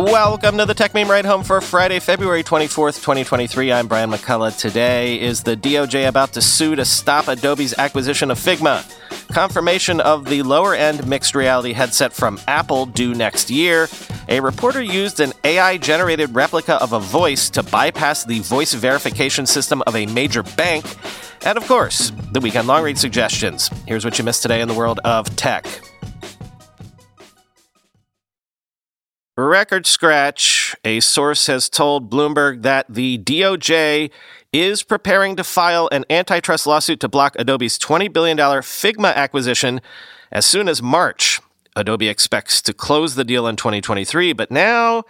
Welcome to the Tech Meme Ride Home for Friday, February 24th, 2023. I'm Brian McCullough. Today, is the DOJ about to sue to stop Adobe's acquisition of Figma? Confirmation of the lower-end mixed reality headset from Apple due next year. A reporter used an AI-generated replica of a voice to bypass the voice verification system of a major bank. And of course, the weekend long-read suggestions. Here's what you missed today in the world of tech. Record scratch. A source has told Bloomberg that the DOJ is preparing to file an antitrust lawsuit to block Adobe's $20 billion Figma acquisition as soon as March. Adobe expects to close the deal in 2023, but now,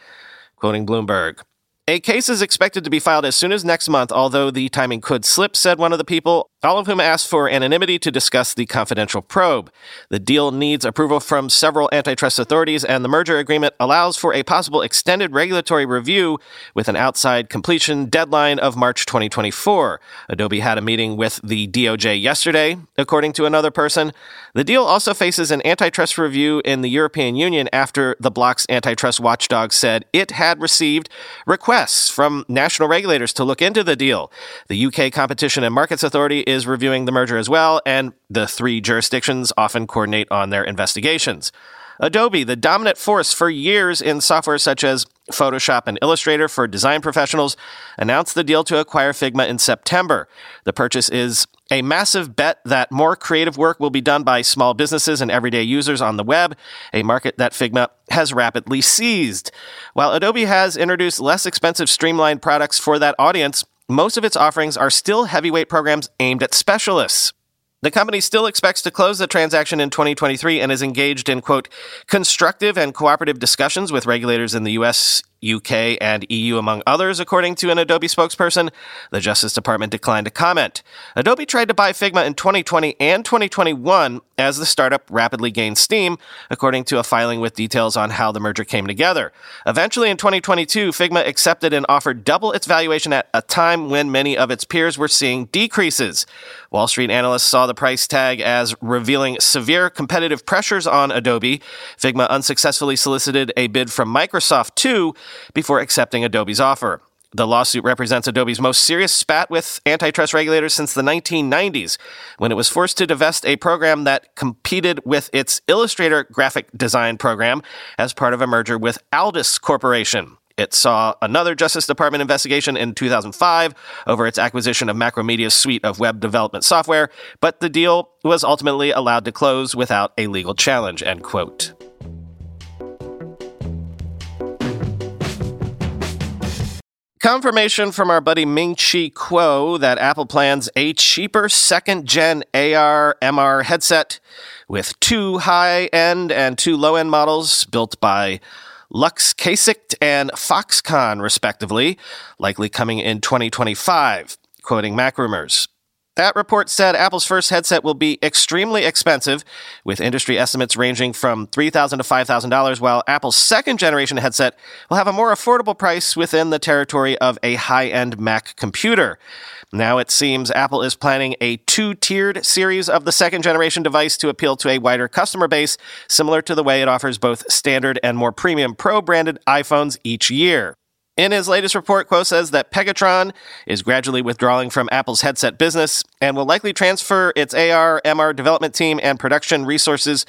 quoting Bloomberg, a case is expected to be filed as soon as next month, although the timing could slip, said one of the people, all of whom asked for anonymity to discuss the confidential probe. The deal needs approval from several antitrust authorities, and the merger agreement allows for a possible extended regulatory review with an outside completion deadline of March 2024. Adobe had a meeting with the DOJ yesterday, according to another person. The deal also faces an antitrust review in the European Union after the bloc's antitrust watchdog said it had received requests from national regulators to look into the deal. The UK Competition and Markets Authority is reviewing the merger as well, and the three jurisdictions often coordinate on their investigations. Adobe, the dominant force for years in software such as Photoshop and Illustrator for design professionals, announced the deal to acquire Figma in September. The purchase is a massive bet that more creative work will be done by small businesses and everyday users on the web, a market that Figma has rapidly seized. While Adobe has introduced less expensive streamlined products for that audience, most of its offerings are still heavyweight programs aimed at specialists. The company still expects to close the transaction in 2023 and is engaged in, quote, constructive and cooperative discussions with regulators in the U.S., UK, and EU, among others, according to an Adobe spokesperson. The Justice Department declined to comment. Adobe tried to buy Figma in 2020 and 2021 as the startup rapidly gained steam, according to a filing with details on how the merger came together. Eventually, in 2022, Figma accepted an offer double its valuation at a time when many of its peers were seeing decreases. Wall Street analysts saw the price tag as revealing severe competitive pressures on Adobe. Figma unsuccessfully solicited a bid from Microsoft, too, before accepting Adobe's offer. The lawsuit represents Adobe's most serious spat with antitrust regulators since the 1990s, when it was forced to divest a program that competed with its Illustrator graphic design program as part of a merger with Aldus Corporation. It saw another Justice Department investigation in 2005 over its acquisition of Macromedia's suite of web development software, but the deal was ultimately allowed to close without a legal challenge, end quote. Confirmation from our buddy Ming-Chi Kuo that Apple plans a cheaper second-gen AR/MR headset with two high-end and two low-end models built by Luxshare-ICT and Foxconn, respectively, likely coming in 2025, quoting MacRumors. That report said Apple's first headset will be extremely expensive, with industry estimates ranging from $3,000 to $5,000, while Apple's second-generation headset will have a more affordable price within the territory of a high-end Mac computer. Now it seems Apple is planning a two-tiered series of the second-generation device to appeal to a wider customer base, similar to the way it offers both standard and more premium Pro-branded iPhones each year. In his latest report, Kuo says that Pegatron is gradually withdrawing from Apple's headset business and will likely transfer its AR/MR development team and production resources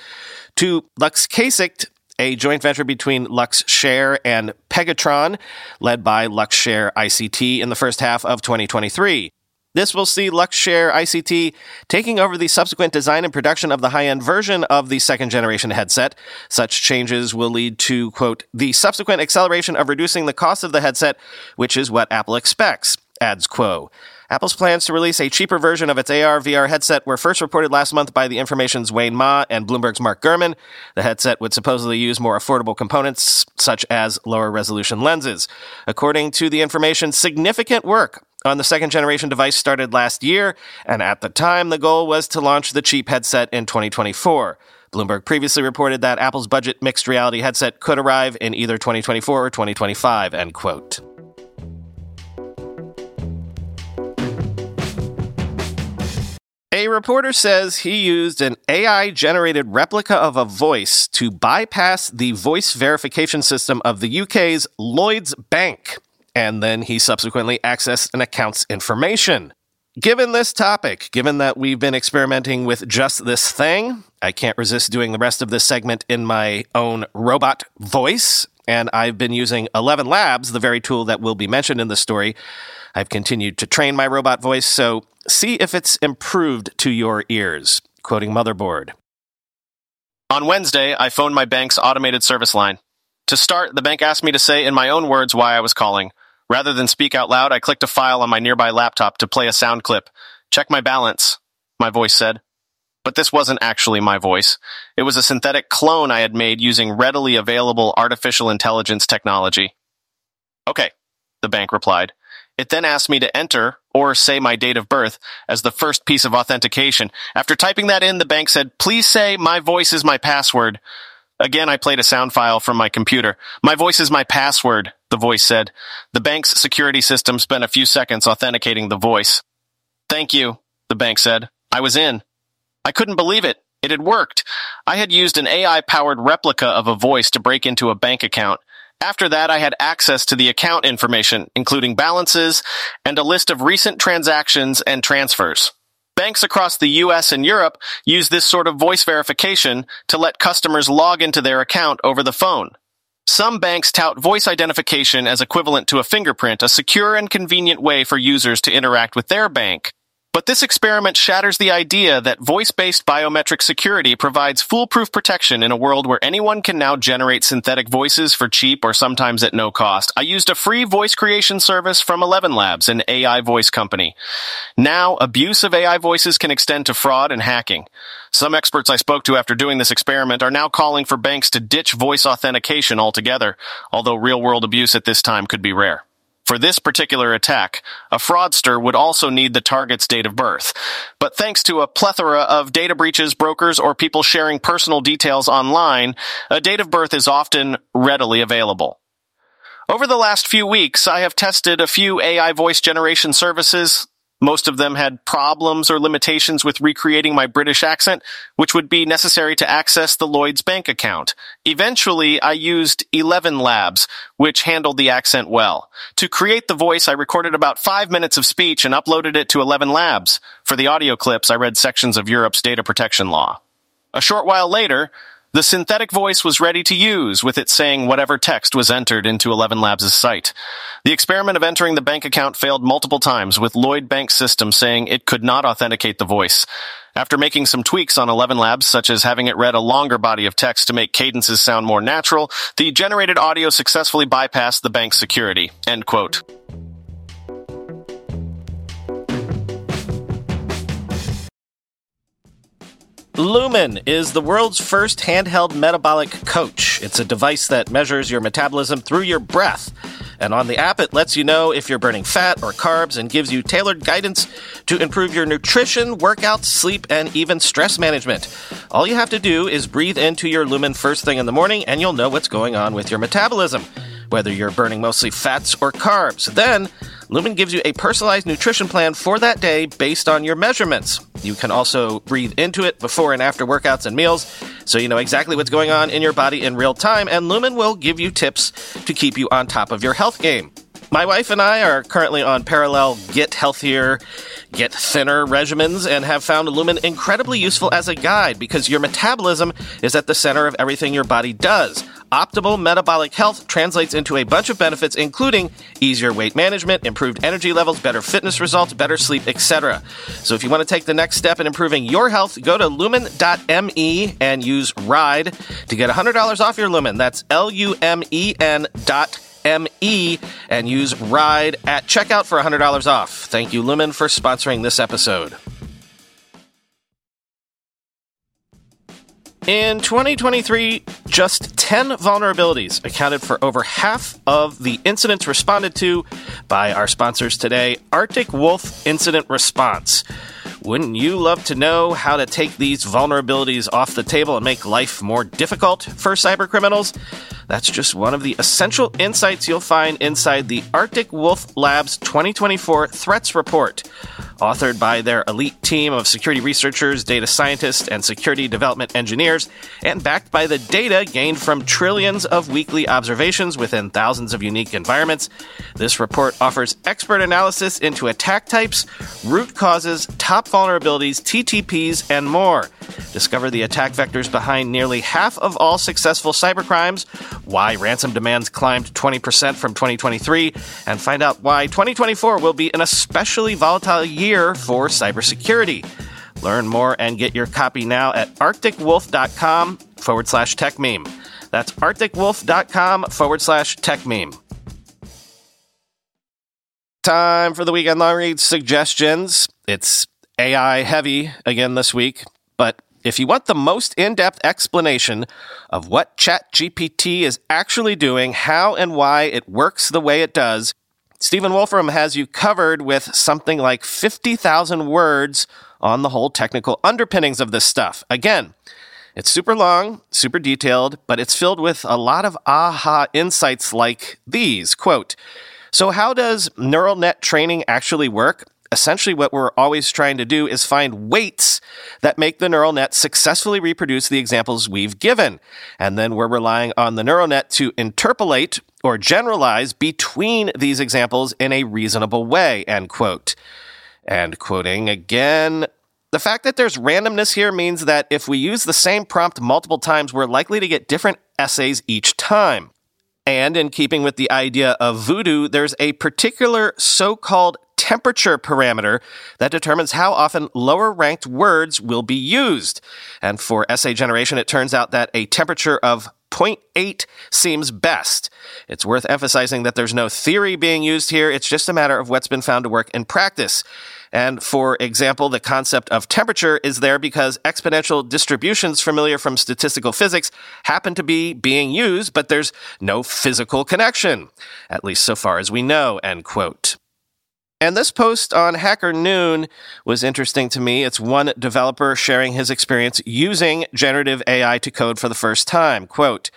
to Luxshare-ICT, a joint venture between Luxshare and Pegatron, led by Luxshare-ICT in the first half of 2023. This will see Luxshare-ICT taking over the subsequent design and production of the high-end version of the second-generation headset. Such changes will lead to, quote, the subsequent acceleration of reducing the cost of the headset, which is what Apple expects, adds Kuo. Apple's plans to release a cheaper version of its AR/VR headset were first reported last month by The Information's Wayne Ma and Bloomberg's Mark Gurman. The headset would supposedly use more affordable components, such as lower-resolution lenses. According to The Information, significant work on the second-generation device started last year, and at the time, the goal was to launch the cheap headset in 2024. Bloomberg previously reported that Apple's budget mixed-reality headset could arrive in either 2024 or 2025, end quote. A reporter says he used an AI-generated replica of a voice to bypass the voice verification system of the UK's Lloyds Bank, and then he subsequently accessed an account's information. Given this topic, given that we've been experimenting with just this thing, I can't resist doing the rest of this segment in my own robot voice, and I've been using 11 Labs, the very tool that will be mentioned in this story. I've continued to train my robot voice, so see if it's improved to your ears. Quoting Motherboard. On Wednesday, I phoned my bank's automated service line. To start, the bank asked me to say in my own words why I was calling. Rather than speak out loud, I clicked a file on my nearby laptop to play a sound clip. Check my balance, my voice said. But this wasn't actually my voice. It was a synthetic clone I had made using readily available artificial intelligence technology. Okay, the bank replied. It then asked me to enter, or say my date of birth, as the first piece of authentication. After typing that in, the bank said, "Please say, my voice is my password." Again, I played a sound file from my computer. "My voice is my password," the voice said. The bank's security system spent a few seconds authenticating the voice. "Thank you," the bank said. I was in. I couldn't believe it. It had worked. I had used an AI-powered replica of a voice to break into a bank account. After that, I had access to the account information, including balances and a list of recent transactions and transfers. Banks across the U.S. and Europe use this sort of voice verification to let customers log into their account over the phone. Some banks tout voice identification as equivalent to a fingerprint, a secure and convenient way for users to interact with their bank. But this experiment shatters the idea that voice-based biometric security provides foolproof protection in a world where anyone can now generate synthetic voices for cheap or sometimes at no cost. I used a free voice creation service from 11 Labs, an AI voice company. Now, abuse of AI voices can extend to fraud and hacking. Some experts I spoke to after doing this experiment are now calling for banks to ditch voice authentication altogether, although real-world abuse at this time could be rare. For this particular attack, a fraudster would also need the target's date of birth. But thanks to a plethora of data breaches, brokers, or people sharing personal details online, a date of birth is often readily available. Over the last few weeks, I have tested a few AI voice generation services. Most of them had problems or limitations with recreating my British accent, which would be necessary to access the Lloyds Bank account. Eventually, I used 11 Labs, which handled the accent well. To create the voice, I recorded about 5 minutes of speech and uploaded it to 11 Labs. For the audio clips, I read sections of Europe's data protection law. A short while later, the synthetic voice was ready to use, with it saying whatever text was entered into 11 Labs' site. The experiment of entering the bank account failed multiple times, with Lloyd Bank's system saying it could not authenticate the voice. After making some tweaks on 11 Labs, such as having it read a longer body of text to make cadences sound more natural, the generated audio successfully bypassed the bank's security. End quote. Lumen is the world's first handheld metabolic coach. It's a device that measures your metabolism through your breath. And on the app, it lets you know if you're burning fat or carbs and gives you tailored guidance to improve your nutrition, workouts, sleep, and even stress management. All you have to do is breathe into your Lumen first thing in the morning, and you'll know what's going on with your metabolism, whether you're burning mostly fats or carbs. Then, Lumen gives you a personalized nutrition plan for that day based on your measurements. You can also breathe into it before and after workouts and meals, so you know exactly what's going on in your body in real time, and Lumen will give you tips to keep you on top of your health game. My wife and I are currently on parallel get healthier, get thinner regimens and have found Lumen incredibly useful as a guide because your metabolism is at the center of everything your body does. Optimal metabolic health translates into a bunch of benefits, including easier weight management, improved energy levels, better fitness results, better sleep, etc. So if you want to take the next step in improving your health, go to lumen.me and use RIDE to get $100 off your Lumen. That's LUMEN.me and use RIDE at checkout for $100 off. Thank you, Lumen, for sponsoring this episode. In 2023, just 10 vulnerabilities accounted for over half of the incidents responded to by our sponsors today, Arctic Wolf Incident Response. Wouldn't you love to know how to take these vulnerabilities off the table and make life more difficult for cybercriminals? That's just one of the essential insights you'll find inside the Arctic Wolf Labs 2024 Threats Report. authored by their elite team of security researchers, data scientists, and security development engineers, and backed by the data gained from trillions of weekly observations within thousands of unique environments. This report offers expert analysis into attack types, root causes, top vulnerabilities, TTPs, and more. Discover the attack vectors behind nearly half of all successful cybercrimes, why ransom demands climbed 20% from 2023, and find out why 2024 will be an especially volatile year for cybersecurity. Learn more and get your copy now at arcticwolf.com/tech meme. That's arcticwolf.com/tech meme. Time for the weekend long read suggestions. It's AI heavy again this week, but if you want the most in-depth explanation of what ChatGPT is actually doing, how and why it works the way it does, Stephen Wolfram has you covered with something like 50,000 words on the whole technical underpinnings of this stuff. Again, it's super long, super detailed, but it's filled with a lot of aha insights like these. Quote, "So how does neural net training actually work? Essentially, what we're always trying to do is find weights that make the neural net successfully reproduce the examples we've given. And then we're relying on the neural net to interpolate or generalize between these examples in a reasonable way," end quote. And quoting again, "The fact that there's randomness here means that if we use the same prompt multiple times, we're likely to get different essays each time. And in keeping with the idea of voodoo, there's a particular so-called temperature parameter that determines how often lower-ranked words will be used. And for essay generation, it turns out that a temperature of 0.8 seems best. It's worth emphasizing that there's no theory being used here. It's just a matter of what's been found to work in practice. And for example, the concept of temperature is there because exponential distributions familiar from statistical physics happen to be being used, but there's no physical connection, at least so far as we know," end quote. And this post on Hacker Noon was interesting to me. It's one developer sharing his experience using generative AI to code for the first time. Quote,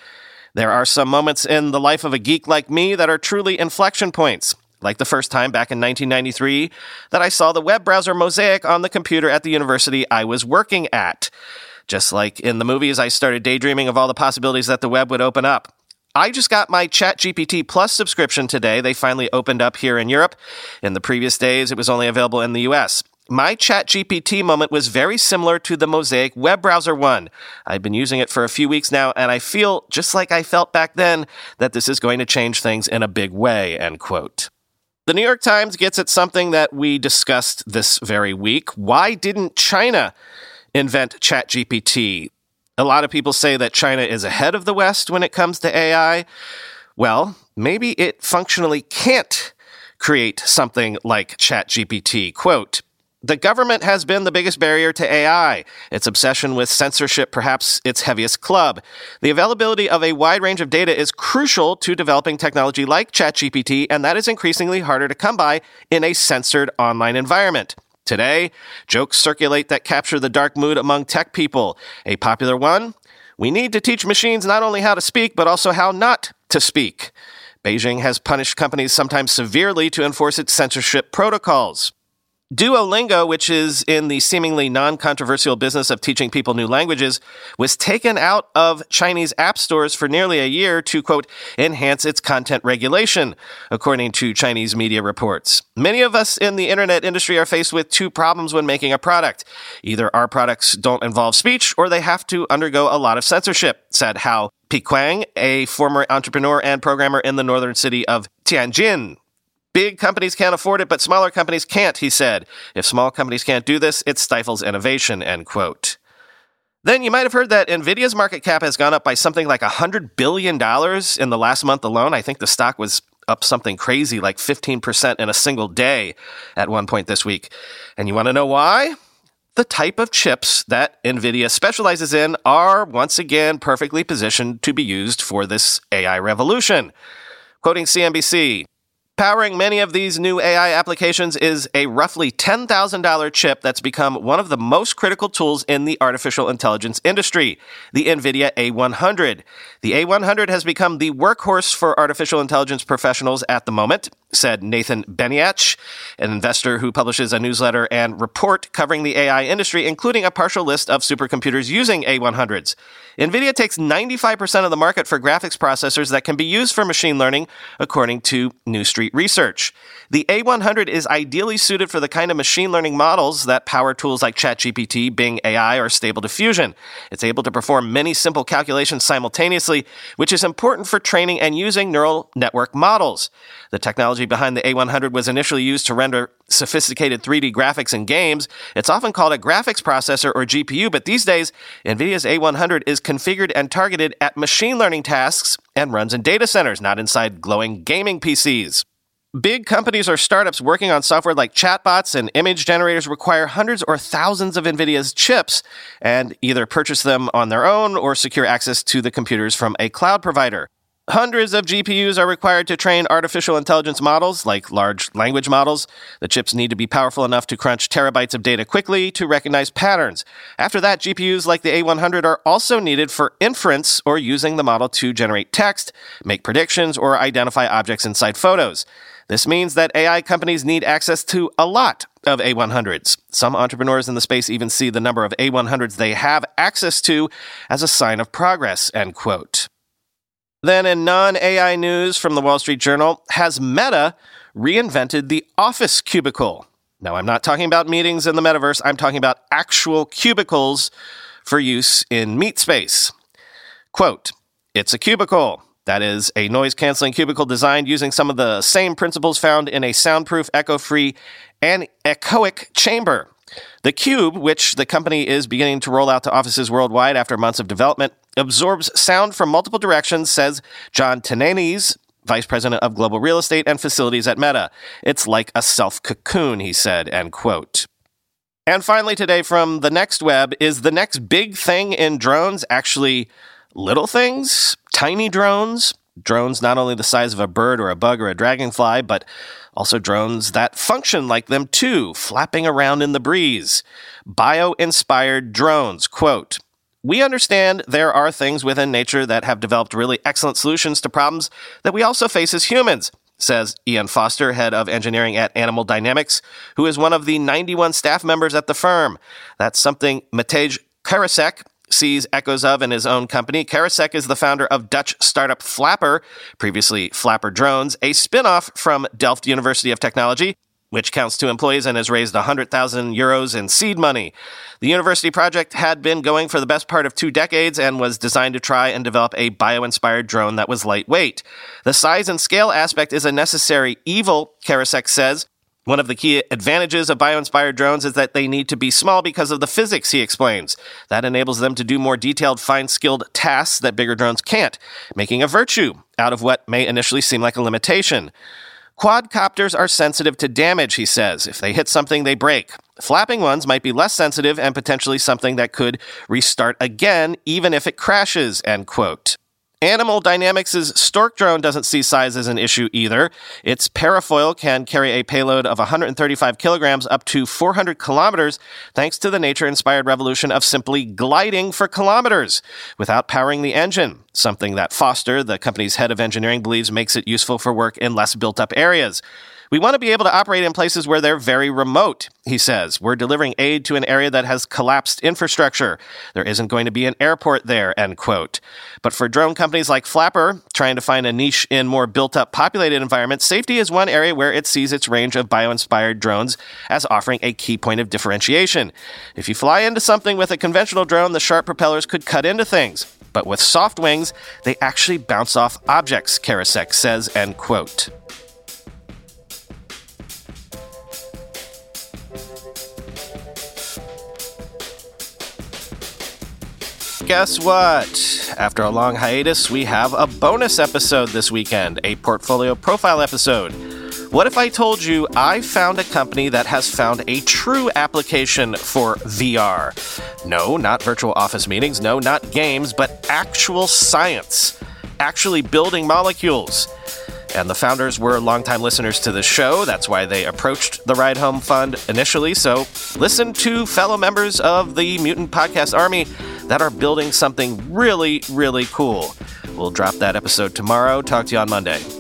"There are some moments in the life of a geek like me that are truly inflection points. Like the first time back in 1993 that I saw the web browser Mosaic on the computer at the university I was working at. Just like in the movies, I started daydreaming of all the possibilities that the web would open up. I just got my ChatGPT Plus subscription today. They finally opened up here in Europe. In the previous days, it was only available in the US. My ChatGPT moment was very similar to the Mosaic web browser one. I've been using it for a few weeks now, and I feel, just like I felt back then, that this is going to change things in a big way," end quote. The New York Times gets at something that we discussed this very week. Why didn't China invent ChatGPT? A lot of people say that China is ahead of the West when it comes to AI. Well, maybe it functionally can't create something like ChatGPT. Quote, "The government has been the biggest barrier to AI. Its obsession with censorship, perhaps its heaviest club. The availability of a wide range of data is crucial to developing technology like ChatGPT, and that is increasingly harder to come by in a censored online environment. Today, jokes circulate that capture the dark mood among tech people. A popular one, we need to teach machines not only how to speak, but also how not to speak. Beijing has punished companies sometimes severely to enforce its censorship protocols. Duolingo, which is in the seemingly non-controversial business of teaching people new languages, was taken out of Chinese app stores for nearly a year to, quote, enhance its content regulation, according to Chinese media reports. Many of us in the internet industry are faced with two problems when making a product. Either our products don't involve speech, or they have to undergo a lot of censorship," said Hao Piquang, a former entrepreneur and programmer in the northern city of Tianjin. "Big companies can't afford it, but smaller companies can't," he said. "If small companies can't do this, it stifles innovation," end quote. Then you might have heard that NVIDIA's market cap has gone up by something like $100 billion in the last month alone. I think the stock was up something crazy, like 15% in a single day at one point this week. And you want to know why? The type of chips that NVIDIA specializes in are, once again, perfectly positioned to be used for this AI revolution. Quoting CNBC, "Powering many of these new AI applications is a roughly $10,000 chip that's become one of the most critical tools in the artificial intelligence industry, the NVIDIA A100. The A100 has become the workhorse for artificial intelligence professionals at the moment. said Nathan Beniach, an investor who publishes a newsletter and report covering the AI industry, including a partial list of supercomputers using A100s. NVIDIA takes 95% of the market for graphics processors that can be used for machine learning, according to New Street Research. The A100 is ideally suited for the kind of machine learning models that power tools like ChatGPT, Bing AI, or Stable Diffusion. It's able to perform many simple calculations simultaneously, which is important for training and using neural network models. The technology behind the A100 was initially used to render sophisticated 3D graphics in games. It's often called a graphics processor or GPU, but these days, NVIDIA's A100 is configured and targeted at machine learning tasks and runs in data centers, not inside glowing gaming PCs. Big companies or startups working on software like chatbots and image generators require hundreds or thousands of NVIDIA's chips and either purchase them on their own or secure access to the computers from a cloud provider. Hundreds of GPUs are required to train artificial intelligence models, like large language models. The chips need to be powerful enough to crunch terabytes of data quickly to recognize patterns. After that, GPUs like the A100 are also needed for inference or using the model to generate text, make predictions, or identify objects inside photos. This means that AI companies need access to a lot of A100s. Some entrepreneurs in the space even see the number of A100s they have access to as a sign of progress, end quote. Then in non-AI news from the Wall Street Journal, has Meta reinvented the office cubicle? Now, I'm not talking about meetings in the metaverse. I'm talking about actual cubicles for use in meet space. Quote, "It's a cubicle. That is, a noise-canceling cubicle designed using some of the same principles found in a soundproof, echo-free, and echoic chamber. The cube, which the company is beginning to roll out to offices worldwide after months of development, absorbs sound from multiple directions," says John Tinnanese, vice president of global real estate and facilities at Meta. "It's like a self-cocoon," he said, end quote. And finally today from The Next Web, is the next big thing in drones actually little things? Tiny drones? Drones not only the size of a bird or a bug or a dragonfly, but also drones that function like them too, flapping around in the breeze. Bio-inspired drones, quote, "We understand there are things within nature that have developed really excellent solutions to problems that we also face as humans," says Ian Foster, head of engineering at Animal Dynamics, who is one of the 91 staff members at the firm. That's something Matej Karasek sees echoes of in his own company. Karasek is the founder of Dutch startup Flapper, previously Flapper Drones, a spin-off from Delft University of Technology, which counts 2 employees and has raised €100,000 in seed money. The university project had been going for the best part of 2 decades and was designed to try and develop a bio-inspired drone that was lightweight. "The size and scale aspect is a necessary evil," Karasek says. "One of the key advantages of bio-inspired drones is that they need to be small because of the physics," he explains. "That enables them to do more detailed, fine-skilled tasks that bigger drones can't, making a virtue out of what may initially seem like a limitation." "Quadcopters are sensitive to damage," he says. "If they hit something, they break. Flapping ones might be less sensitive and potentially something that could restart again, even if it crashes," end quote. Animal Dynamics' Stork drone doesn't see size as an issue either. Its parafoil can carry a payload of 135 kilograms up to 400 kilometers thanks to the nature-inspired revolution of simply gliding for kilometers without powering the engine, something that Foster, the company's head of engineering, believes makes it useful for work in less built-up areas. "We want to be able to operate in places where they're very remote," he says. "We're delivering aid to an area that has collapsed infrastructure. There isn't going to be an airport there," end quote. But for drone companies like Flapper, trying to find a niche in more built-up populated environments, safety is one area where it sees its range of bio-inspired drones as offering a key point of differentiation. "If you fly into something with a conventional drone, the sharp propellers could cut into things. But with soft wings, they actually bounce off objects," Karasek says, end quote. Guess what? After a long hiatus, we have a bonus episode this weekend, a portfolio profile episode. What if I told you I found a company that has found a true application for VR? No, not virtual office meetings, no, not games, but actual science, actually building molecules. And the founders were longtime listeners to the show. That's why they approached the Ride Home Fund initially. So listen to fellow members of the Mutant Podcast Army that are building something really, really cool. We'll drop that episode tomorrow. Talk to you on Monday.